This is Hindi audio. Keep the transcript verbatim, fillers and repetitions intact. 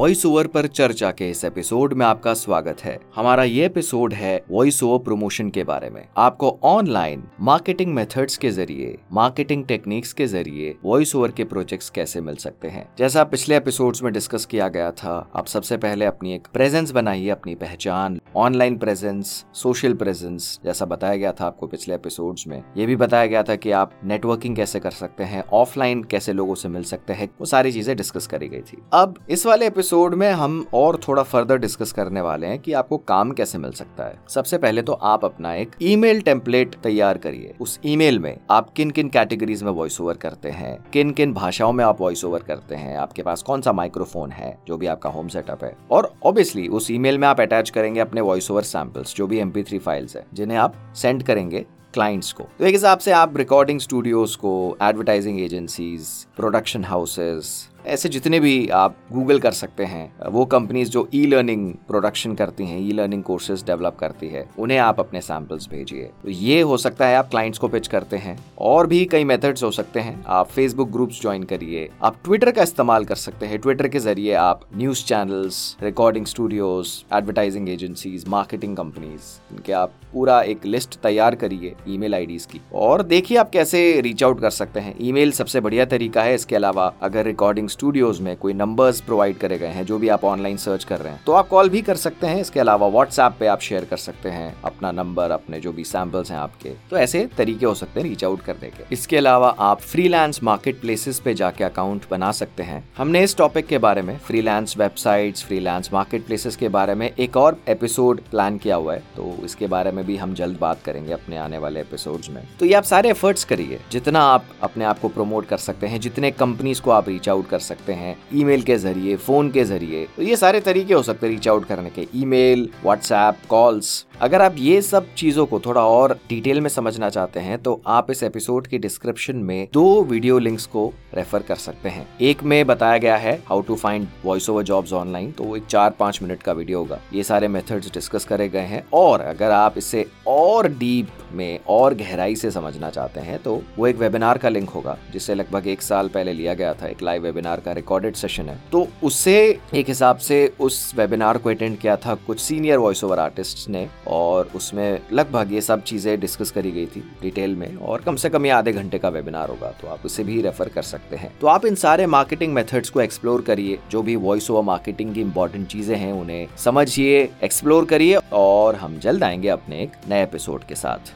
वॉइस ओवर पर चर्चा के इस एपिसोड में आपका स्वागत है। हमारा ये एपिसोड है वॉइस ओवर प्रमोशन के बारे में। आपको ऑनलाइन मार्केटिंग मेथड्स के जरिए, मार्केटिंग टेक्निक्स के जरिए वॉइस ओवर के प्रोजेक्ट्स कैसे मिल सकते हैं। जैसा पिछले एपिसोड्स में डिस्कस किया गया था, आप सबसे पहले अपनी एक प्रेजेंस बनाइए, अपनी पहचान, ऑनलाइन प्रेजेंस, सोशल प्रेजेंस। जैसा बताया गया था आपको पिछले एपिसोड्स में, ये भी बताया गया था कि आप नेटवर्किंग कैसे कर सकते हैं, ऑफलाइन कैसे लोगों से मिल सकते हैं, वो सारी चीजें डिस्कस करी गई थी। अब इस वाले एपिसोड में हम और थोड़ा फर्दर डिस्कस करने वाले हैं कि आपको काम कैसे मिल सकता है। सबसे पहले तो आप अपना एक ईमेल टेम्पलेट तैयार करिए। उस ईमेल में आप किन किन कैटेगरीज में वॉइस ओवर करते हैं, किन किन भाषाओं में आप वॉइस ओवर करते हैं, आपके पास कौन सा माइक्रोफोन है, जो भी आपका होम सेटअप है। और ऑब्वियसली उस ईमेल में आप अटैच करेंगे अपने वॉइस ओवर सैंपल्स, जो भी एम पी थ्री फाइल्स है, जिन्हें आप सेंड करेंगे क्लाइंट्स को। तो एक हिसाब से आप रिकॉर्डिंग स्टूडियोज को, एडवर्टाइजिंग एजेंसीज, प्रोडक्शन हाउसेस, ऐसे जितने भी आप गूगल कर सकते हैं वो कंपनीज जो ई लर्निंग प्रोडक्शन करती हैं, ई लर्निंग कोर्सेज डेवलप करती है, उन्हें आप अपने सैंपल्स भेजिए। तो ये हो सकता है आप क्लाइंट्स को पिच करते हैं। और भी कई मेथड्स हो सकते हैं। आप फेसबुक ग्रुप्स ज्वाइन करिए, आप ट्विटर का इस्तेमाल कर सकते हैं। ट्विटर के जरिए आप news channels, recording studios, advertising agencies, marketing companies, इनके आप पूरा एक लिस्ट तैयार करिए ईमेल आईडीज की, और देखिए आप कैसे रीच आउट कर सकते हैं। ईमेल सबसे बढ़िया तरीका है। इसके अलावा अगर रिकॉर्डिंग स्टूडियोज में कोई नंबर्स प्रोवाइड करे गए हैं, जो भी आप ऑनलाइन सर्च कर रहे हैं, तो आप कॉल भी कर सकते हैं। इसके अलावा व्हाट्सएप पे आप शेयर कर सकते हैं अपना नंबर, अपने जो भी सैंपल्स हैं आपके। तो ऐसे तरीके हो सकते हैं रीच आउट करने के। इसके अलावा आप फ्रीलांस मार्केट प्लेसेस पे जाके अकाउंट बना सकते हैं। हमने इस टॉपिक के बारे में, freelance websites, freelance market places के बारे में एक और एपिसोड प्लान किया हुआ है, तो इसके बारे में भी हम जल्द बात करेंगे अपने आने वाले एपिसोड्स में। तो ये आप सारे एफर्ट्स करिए, जितना आप अपने आप को प्रमोट कर सकते हैं, जितने कंपनीज को आप रीच आउट कर सकते हैं ईमेल के जरिए, फोन के जरिए। तो ये सारे तरीके हो सकते हैं रीच आउट करने के, ईमेल, व्हाट्सएप, कॉल्स। अगर आप ये सब चीजों को थोड़ा और डिटेल में समझना चाहते हैं तो आप इस एपिसोड की डिस्क्रिप्शन में दो वीडियो लिंक्स को रेफर कर सकते हैं। एक में बताया गया है how to find voice over jobs online, तो वो एक चार पांच मिनट का वीडियो होगा। ये सारे मेथड्स डिस्कस करे गए हैं। और अगर आप इसे और डीप में और गहराई से समझना चाहते हैं तो वो एक वेबिनार का लिंक होगा, जिसे लगभग एक साल पहले लिया गया था। एक लाइव वेबिनार का रिकॉर्डेड सेशन है, तो उससे एक हिसाब से उस वेबिनार को अटेंड किया था कुछ सीनियर वॉइस ओवर आर्टिस्ट ने, और उसमें लगभग ये सब चीजें डिस्कस करी गई थी डिटेल में, और कम से कम ये आधे घंटे का वेबिनार होगा, तो आप उसे भी रेफर कर सकते हैं। तो आप इन सारे मार्केटिंग मेथड्स को एक्सप्लोर करिए, जो भी वॉइस ओवर मार्केटिंग की इंपॉर्टेंट चीजें हैं उन्हें समझिए, एक्सप्लोर करिए, और हम जल्द आएंगे अपने एक नए एपिसोड के साथ।